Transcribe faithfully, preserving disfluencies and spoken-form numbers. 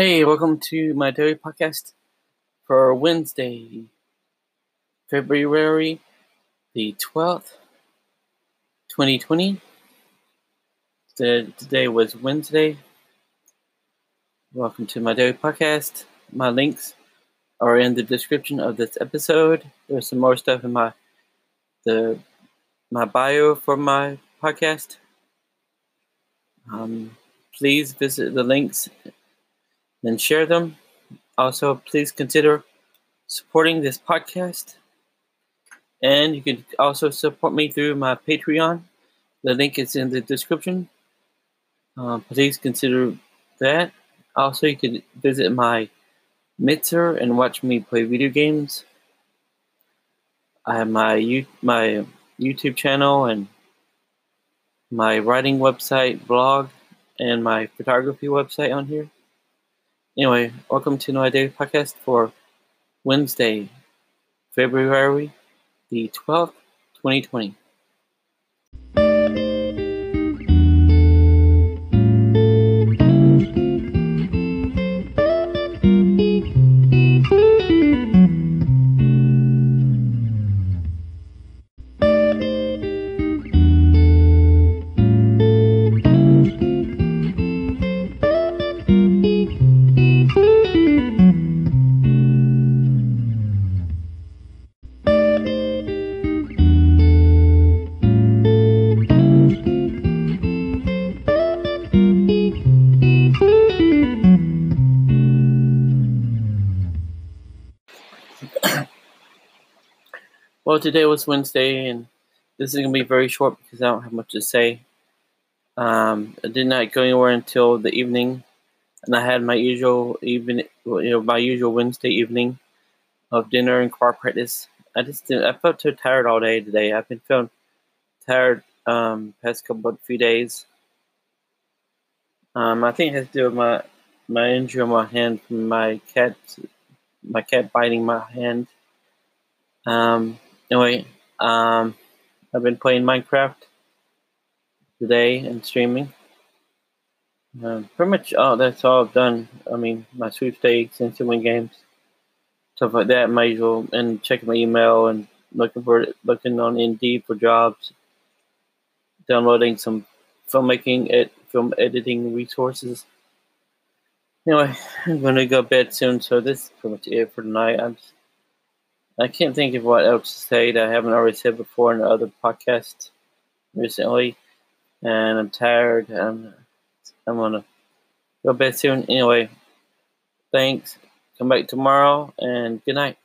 Hey, welcome to my daily podcast for Wednesday, February the twelfth, twenty twenty. The, today was Wednesday. Welcome to my daily podcast. My links are in the description of this episode. There's some more stuff in my the my bio for my podcast. Um, please visit the links and share them. Also, please consider supporting this podcast. And you can also support me through my Patreon. The link is in the description. Uh, please consider that. Also, you can visit my Mixer and watch me play video games. I have my U- my YouTube channel and my writing website, blog, and my photography website on here. Anyway, welcome to my daily podcast for Wednesday, February the twelfth, twenty twenty. Well, today was Wednesday, and this is going to be very short because I don't have much to say. Um, I did not go anywhere until the evening, and I had my usual even, you know, my usual Wednesday evening of dinner and choir practice. I just didn't, I felt so tired all day today. I've been feeling tired um, past couple of few days. Um, I think it has to do with my my injury on my hand from my cat, my cat biting my hand. Um. Anyway, um, I've been playing Minecraft today and streaming. Uh, pretty much all, that's all I've done. I mean, my sweepstakes, instant win games, stuff like that, my usual, and checking my email and looking for looking on Indeed for jobs, downloading some filmmaking, ed, film editing resources. Anyway, I'm going to go to bed soon, so this is pretty much it for tonight. I'm just, I can't think of what else to say that I haven't already said before in other podcasts recently, and I'm tired. I'm, I'm gonna go to bed soon. Anyway, thanks. Come back tomorrow, and good night.